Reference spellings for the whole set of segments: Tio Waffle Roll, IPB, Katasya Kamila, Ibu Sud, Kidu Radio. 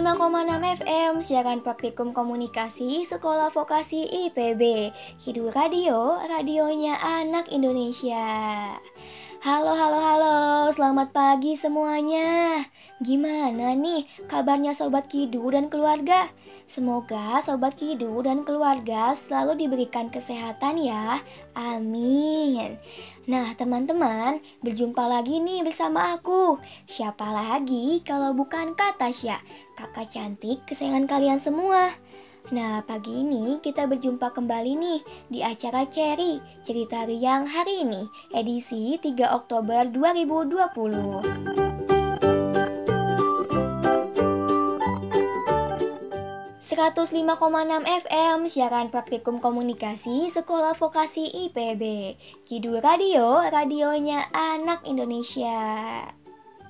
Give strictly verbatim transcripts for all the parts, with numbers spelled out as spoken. sembilan puluh lima koma enam F M, siaran praktikum komunikasi Sekolah Vokasi I P B. Kidu Radio, radionya anak Indonesia. Halo, halo, halo, selamat pagi semuanya. Gimana nih kabarnya Sobat Kidu dan keluarga? Semoga Sobat Kidu dan keluarga selalu diberikan kesehatan ya, amin. Nah teman-teman, berjumpa lagi nih bersama aku. Siapa lagi kalau bukan Katasya, kakak cantik kesayangan kalian semua. Nah, pagi ini kita berjumpa kembali nih di acara Ceri, Cerita Riang Hari Ini, edisi tiga Oktober dua ribu dua puluh. seratus lima koma enam F M, siaran praktikum komunikasi Sekolah Vokasi I P B. Kidu Radio, radionya anak Indonesia.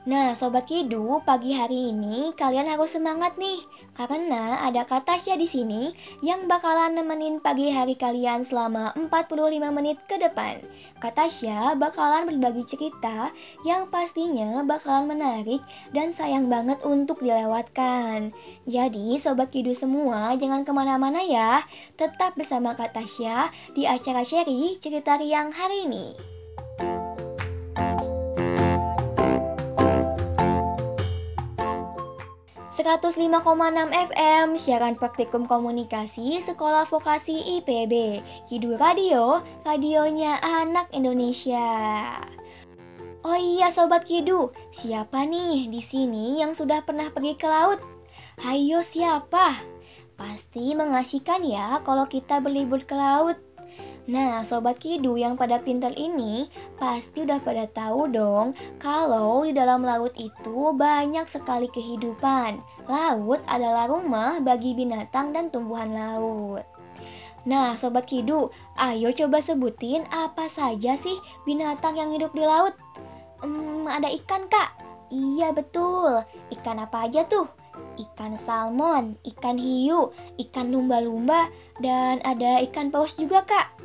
Nah Sobat Kidu, pagi hari ini kalian harus semangat nih, karena ada Katasya di sini yang bakalan nemenin pagi hari kalian selama empat puluh lima menit ke depan. Katasya bakalan berbagi cerita yang pastinya bakalan menarik dan sayang banget untuk dilewatkan. Jadi Sobat Kidu semua jangan kemana-mana ya, tetap bersama Katasya di acara Ceri Cerita Riang Hari Ini. seratus lima koma enam F M, siaran praktikum komunikasi Sekolah Vokasi I P B. Kidu Radio, radionya anak Indonesia. Oh iya Sobat Kidu, siapa nih di sini yang sudah pernah pergi ke laut? Hayo siapa? Pasti mengasihkan ya kalau kita berlibur ke laut. Nah, Sobat Kidu yang pada pintar ini pasti udah pada tahu dong kalau di dalam laut itu banyak sekali kehidupan. Laut adalah rumah bagi binatang dan tumbuhan laut. Nah, Sobat Kidu, ayo coba sebutin apa saja sih binatang yang hidup di laut? Hmm, ada ikan, Kak? Iya, betul. Ikan apa aja tuh? Ikan salmon, ikan hiu, ikan lumba-lumba, dan ada ikan paus juga, Kak.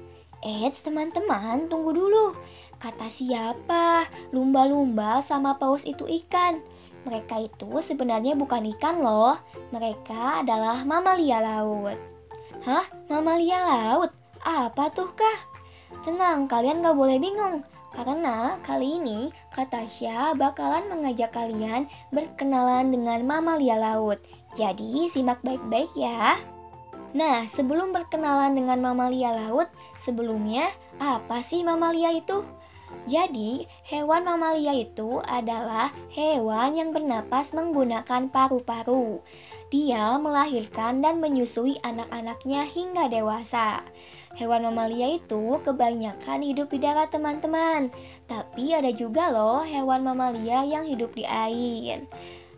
Eits teman-teman, tunggu dulu. Kata siapa? Lumba-lumba sama paus itu ikan. Mereka itu sebenarnya bukan ikan loh. Mereka adalah mamalia laut. Hah? Mamalia laut? Apa tuh Kak? Tenang, kalian gak boleh bingung. Karena kali ini Katasya bakalan mengajak kalian berkenalan dengan mamalia laut. Jadi simak baik-baik ya. Nah, sebelum berkenalan dengan mamalia laut, sebelumnya apa sih mamalia itu? Jadi, hewan mamalia itu adalah hewan yang bernapas menggunakan paru-paru. Dia melahirkan dan menyusui anak-anaknya hingga dewasa. Hewan mamalia itu kebanyakan hidup di darat teman-teman. Tapi ada juga loh hewan mamalia yang hidup di air.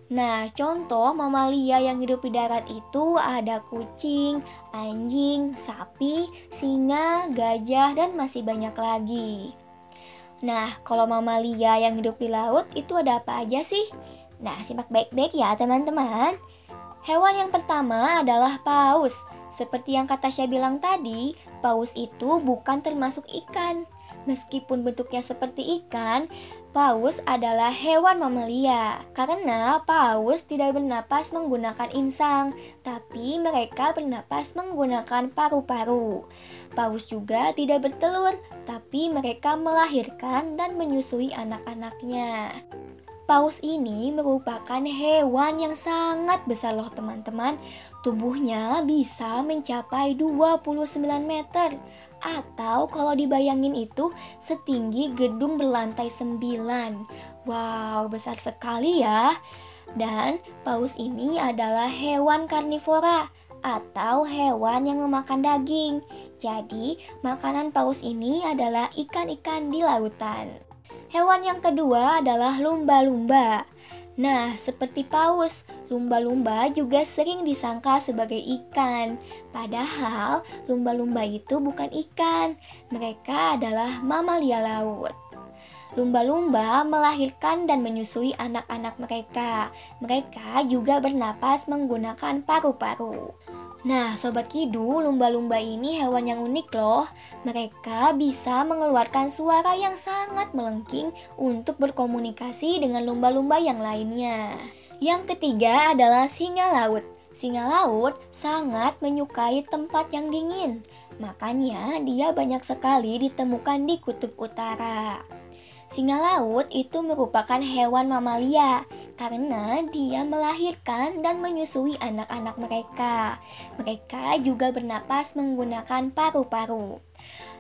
Nah, contoh mamalia yang hidup di darat itu ada kucing, anjing, sapi, singa, gajah, dan masih banyak lagi. Nah, kalau mamalia yang hidup di laut itu ada apa aja sih? Nah, simak baik-baik ya teman-teman. Hewan yang pertama adalah paus. Seperti yang Katasya bilang tadi, paus itu bukan termasuk ikan. Meskipun bentuknya seperti ikan, paus adalah hewan mamalia. Karena paus tidak bernapas menggunakan insang, tapi mereka bernapas menggunakan paru-paru. Paus juga tidak bertelur, tapi mereka melahirkan dan menyusui anak-anaknya. Paus ini merupakan hewan yang sangat besar loh teman-teman. Tubuhnya bisa mencapai dua puluh sembilan meter. Atau kalau dibayangin itu setinggi gedung berlantai sembilan. Wow, besar sekali ya. Dan paus ini adalah hewan karnivora atau hewan yang memakan daging. Jadi makanan paus ini adalah ikan-ikan di lautan. Hewan yang kedua adalah lumba-lumba. Nah, seperti paus, lumba-lumba juga sering disangka sebagai ikan. Padahal, lumba-lumba itu bukan ikan. Mereka adalah mamalia laut. Lumba-lumba melahirkan dan menyusui anak-anak mereka. Mereka juga bernapas menggunakan paru-paru. Nah, Sobat Kidu, lumba-lumba ini hewan yang unik loh. Mereka bisa mengeluarkan suara yang sangat melengking untuk berkomunikasi dengan lumba-lumba yang lainnya. Yang ketiga adalah singa laut. Singa laut sangat menyukai tempat yang dingin, makanya dia banyak sekali ditemukan di kutub utara. Singa laut itu merupakan hewan mamalia karena dia melahirkan dan menyusui anak-anak mereka. Mereka juga bernapas menggunakan paru-paru.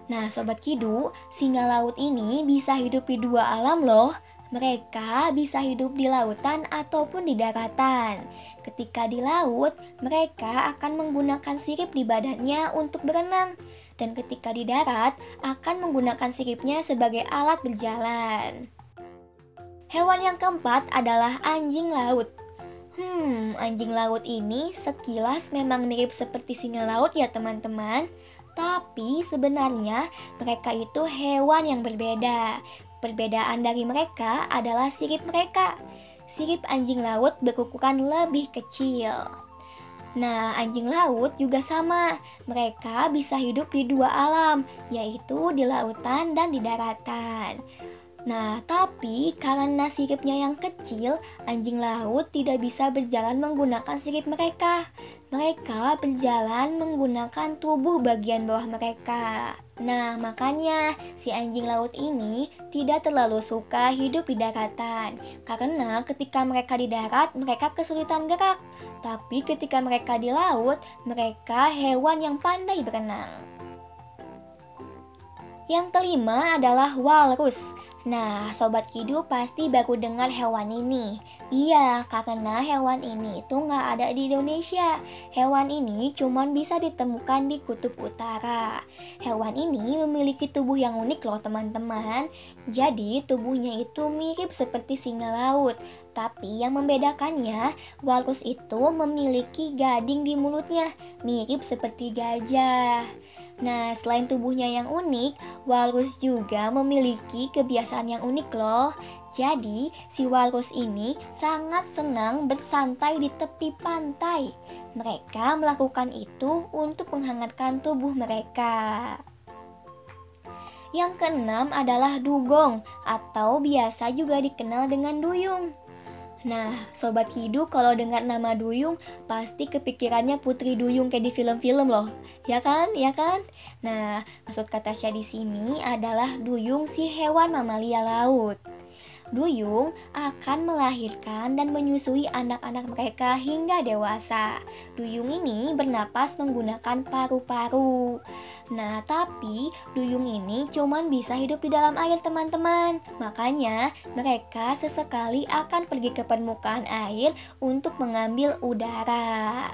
Nah, Sobat Kidu, singa laut ini bisa hidup di dua alam loh. Mereka bisa hidup di lautan ataupun di daratan. Ketika di laut, mereka akan menggunakan sirip di badannya untuk berenang. Dan ketika di darat, akan menggunakan siripnya sebagai alat berjalan. Hewan yang keempat adalah anjing laut. Hmm, anjing laut ini sekilas memang mirip seperti singa laut ya teman-teman. Tapi sebenarnya mereka itu hewan yang berbeda. Perbedaan dari mereka adalah sirip mereka. Sirip anjing laut berukuran lebih kecil. Nah, anjing laut juga sama. Mereka bisa hidup di dua alam, yaitu di lautan dan di daratan. Nah, tapi karena siripnya yang kecil, anjing laut tidak bisa berjalan menggunakan sirip mereka. Mereka berjalan menggunakan tubuh bagian bawah mereka. Nah, makanya si anjing laut ini tidak terlalu suka hidup di daratan. Karena ketika mereka di darat, mereka kesulitan gerak. Tapi ketika mereka di laut, mereka hewan yang pandai berenang. Yang kelima adalah walrus. Nah, Sobat Kidu pasti baru dengar hewan ini. Iya, karena hewan ini itu nggak ada di Indonesia. Hewan ini cuma bisa ditemukan di kutub utara. Hewan ini memiliki tubuh yang unik loh teman-teman. Jadi tubuhnya itu mirip seperti singa laut. Tapi yang membedakannya, walrus itu memiliki gading di mulutnya, mirip seperti gajah. Nah, selain tubuhnya yang unik, walrus juga memiliki kebiasaan yang unik loh. Jadi, si walrus ini sangat senang bersantai di tepi pantai. Mereka melakukan itu untuk menghangatkan tubuh mereka. Yang keenam adalah dugong, atau biasa juga dikenal dengan duyung. Nah, Sobat Kidu kalau dengar nama duyung pasti kepikirannya putri duyung kayak di film-film loh. Ya kan? Ya kan? Nah, maksud Katasya di sini adalah duyung si hewan mamalia laut. Duyung akan melahirkan dan menyusui anak-anak mereka hingga dewasa. Duyung ini bernapas menggunakan paru-paru. Nah, tapi duyung ini cuma bisa hidup di dalam air teman-teman. Makanya mereka sesekali akan pergi ke permukaan air untuk mengambil udara.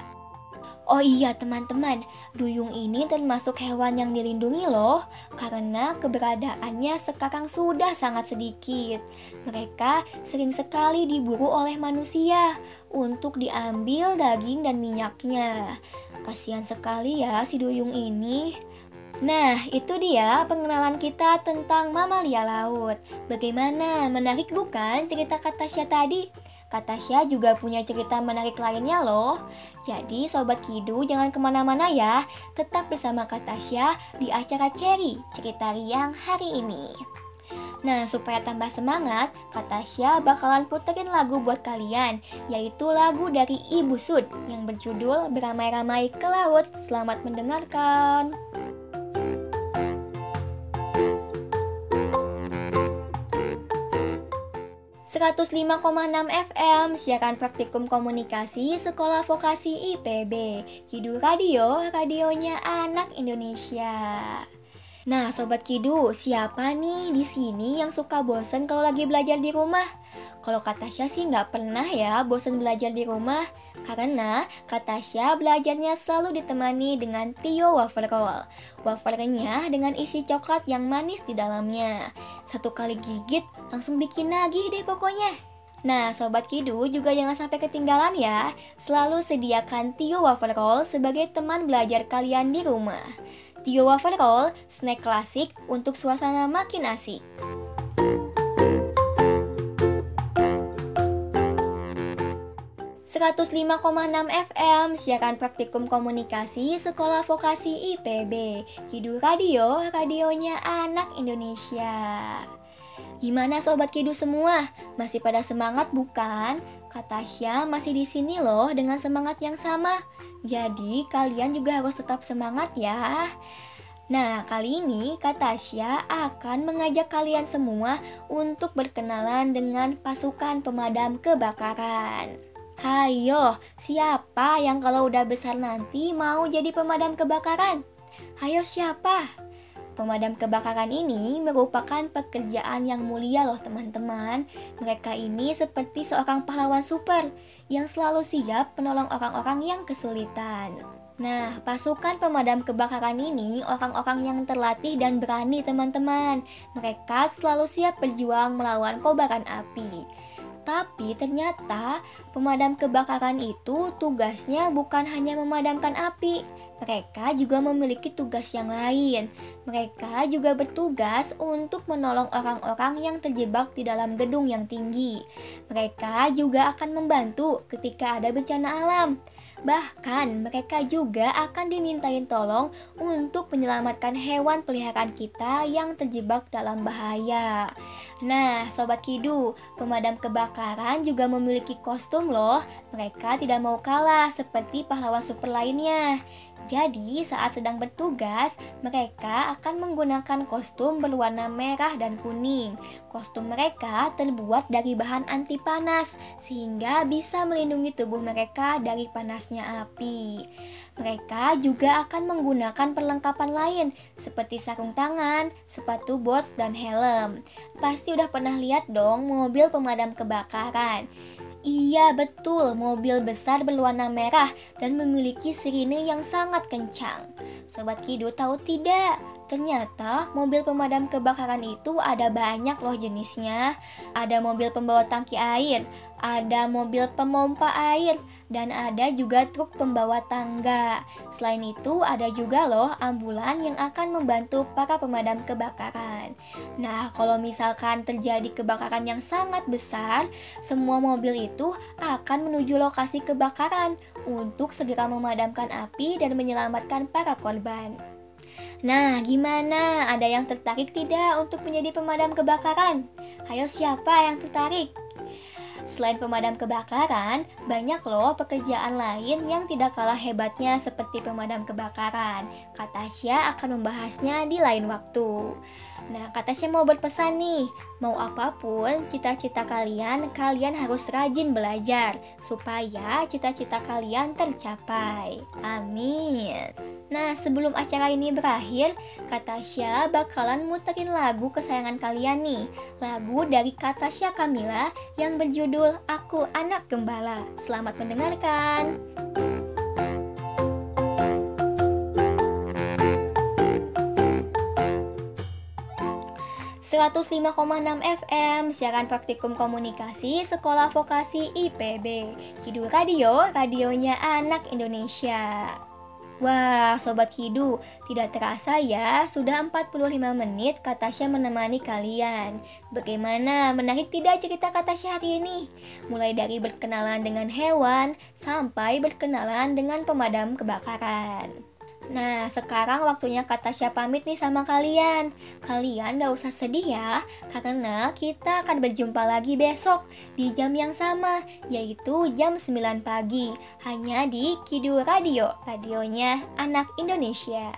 Oh iya teman-teman, duyung ini termasuk hewan yang dilindungi loh, karena keberadaannya sekarang sudah sangat sedikit. Mereka sering sekali diburu oleh manusia untuk diambil daging dan minyaknya. Kasihan sekali ya si duyung ini. Nah, itu dia pengenalan kita tentang mamalia laut. Bagaimana? Menarik bukan cerita Katasya tadi? Katasya juga punya cerita menarik lainnya loh. Jadi Sobat Kidu jangan kemana-mana ya. Tetap bersama Katasya di acara Ceri Cerita Riang hari ini. Nah, supaya tambah semangat, Katasya bakalan puterin lagu buat kalian, yaitu lagu dari Ibu Sud yang berjudul Beramai-ramai ke Laut. Selamat mendengarkan. seratus lima koma enam F M, siaran praktikum komunikasi Sekolah Vokasi I P B. Kidu Radio, radionya anak Indonesia. Nah, Sobat Kidu, siapa nih di sini yang suka bosen kalau lagi belajar di rumah? Kalau Katasya sih nggak pernah ya bosen belajar di rumah, karena Katasya belajarnya selalu ditemani dengan Tio Waffle Roll. Waffle renyah dengan isi coklat yang manis di dalamnya. Satu kali gigit langsung bikin nagih deh pokoknya. Nah, Sobat Kidu juga jangan sampai ketinggalan ya. Selalu sediakan Tio Waffle Roll sebagai teman belajar kalian di rumah. Tio Waffle Roll, snack klasik untuk suasana makin asik. seratus lima koma enam F M, siaran praktikum komunikasi Sekolah Vokasi I P B. Kidu Radio, radionya anak Indonesia. Gimana sobat Kidu semua? Masih pada semangat bukan? Katasya masih di sini loh dengan semangat yang sama. Jadi kalian juga harus tetap semangat ya. Nah, kali ini Katasya akan mengajak kalian semua untuk berkenalan dengan pasukan pemadam kebakaran. Hayo, siapa yang kalau udah besar nanti mau jadi pemadam kebakaran? Hayo siapa? Pemadam kebakaran ini merupakan pekerjaan yang mulia loh teman-teman. Mereka ini seperti seorang pahlawan super yang selalu siap menolong orang-orang yang kesulitan. Nah, pasukan pemadam kebakaran ini orang-orang yang terlatih dan berani teman-teman. Mereka selalu siap berjuang melawan kobaran api. Tapi ternyata pemadam kebakaran itu tugasnya bukan hanya memadamkan api. Mereka juga memiliki tugas yang lain. Mereka juga bertugas untuk menolong orang-orang yang terjebak di dalam gedung yang tinggi. Mereka juga akan membantu ketika ada bencana alam. Bahkan mereka juga akan dimintain tolong untuk menyelamatkan hewan peliharaan kita yang terjebak dalam bahaya. Nah, Sobat Kidu, pemadam kebakaran juga memiliki kostum loh. Mereka tidak mau kalah seperti pahlawan super lainnya. Jadi, saat sedang bertugas, mereka akan menggunakan kostum berwarna merah dan kuning. Kostum mereka terbuat dari bahan anti panas, sehingga bisa melindungi tubuh mereka dari panasnya api. Mereka juga akan menggunakan perlengkapan lain seperti sarung tangan, sepatu boots, dan helm. Pasti udah pernah lihat dong mobil pemadam kebakaran. Iya betul, mobil besar berwarna merah dan memiliki sirine yang sangat kencang. Sobat Kidu tahu tidak? Ternyata mobil pemadam kebakaran itu ada banyak loh jenisnya. Ada mobil pembawa tangki air, ada mobil pemompa air, dan ada juga truk pembawa tangga. Selain itu ada juga loh ambulan yang akan membantu para pemadam kebakaran. Nah, kalau misalkan terjadi kebakaran yang sangat besar, semua mobil itu akan menuju lokasi kebakaran untuk segera memadamkan api dan menyelamatkan para korban. Nah, gimana? Ada yang tertarik tidak untuk menjadi pemadam kebakaran? Hayo siapa yang tertarik? Selain pemadam kebakaran, banyak loh pekerjaan lain yang tidak kalah hebatnya seperti pemadam kebakaran. Katasya akan membahasnya di lain waktu. Nah, Katasya mau berpesan nih, mau apapun cita-cita kalian, kalian harus rajin belajar supaya cita-cita kalian tercapai. Amin. Nah, sebelum acara ini berakhir, Katasya bakalan muterin lagu kesayangan kalian nih. Lagu dari Katasya Kamila yang berjudul Aku Anak Gembala. Selamat mendengarkan. seratus lima koma enam F M siaran praktikum komunikasi Sekolah Vokasi I P B. Kidu Radio, radionya anak Indonesia. Wah, Sobat Kidu, tidak terasa ya, sudah empat puluh lima menit Katasya menemani kalian. Bagaimana, menarik tidak cerita Katasya hari ini? Mulai dari berkenalan dengan hewan, sampai berkenalan dengan pemadam kebakaran. Nah, sekarang waktunya Katasya pamit nih sama kalian. Kalian gak usah sedih ya, karena kita akan berjumpa lagi besok di jam yang sama, yaitu jam sembilan pagi, hanya di Kidu Radio, radionya anak Indonesia.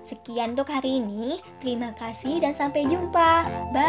Sekian untuk hari ini, terima kasih dan sampai jumpa. Bye!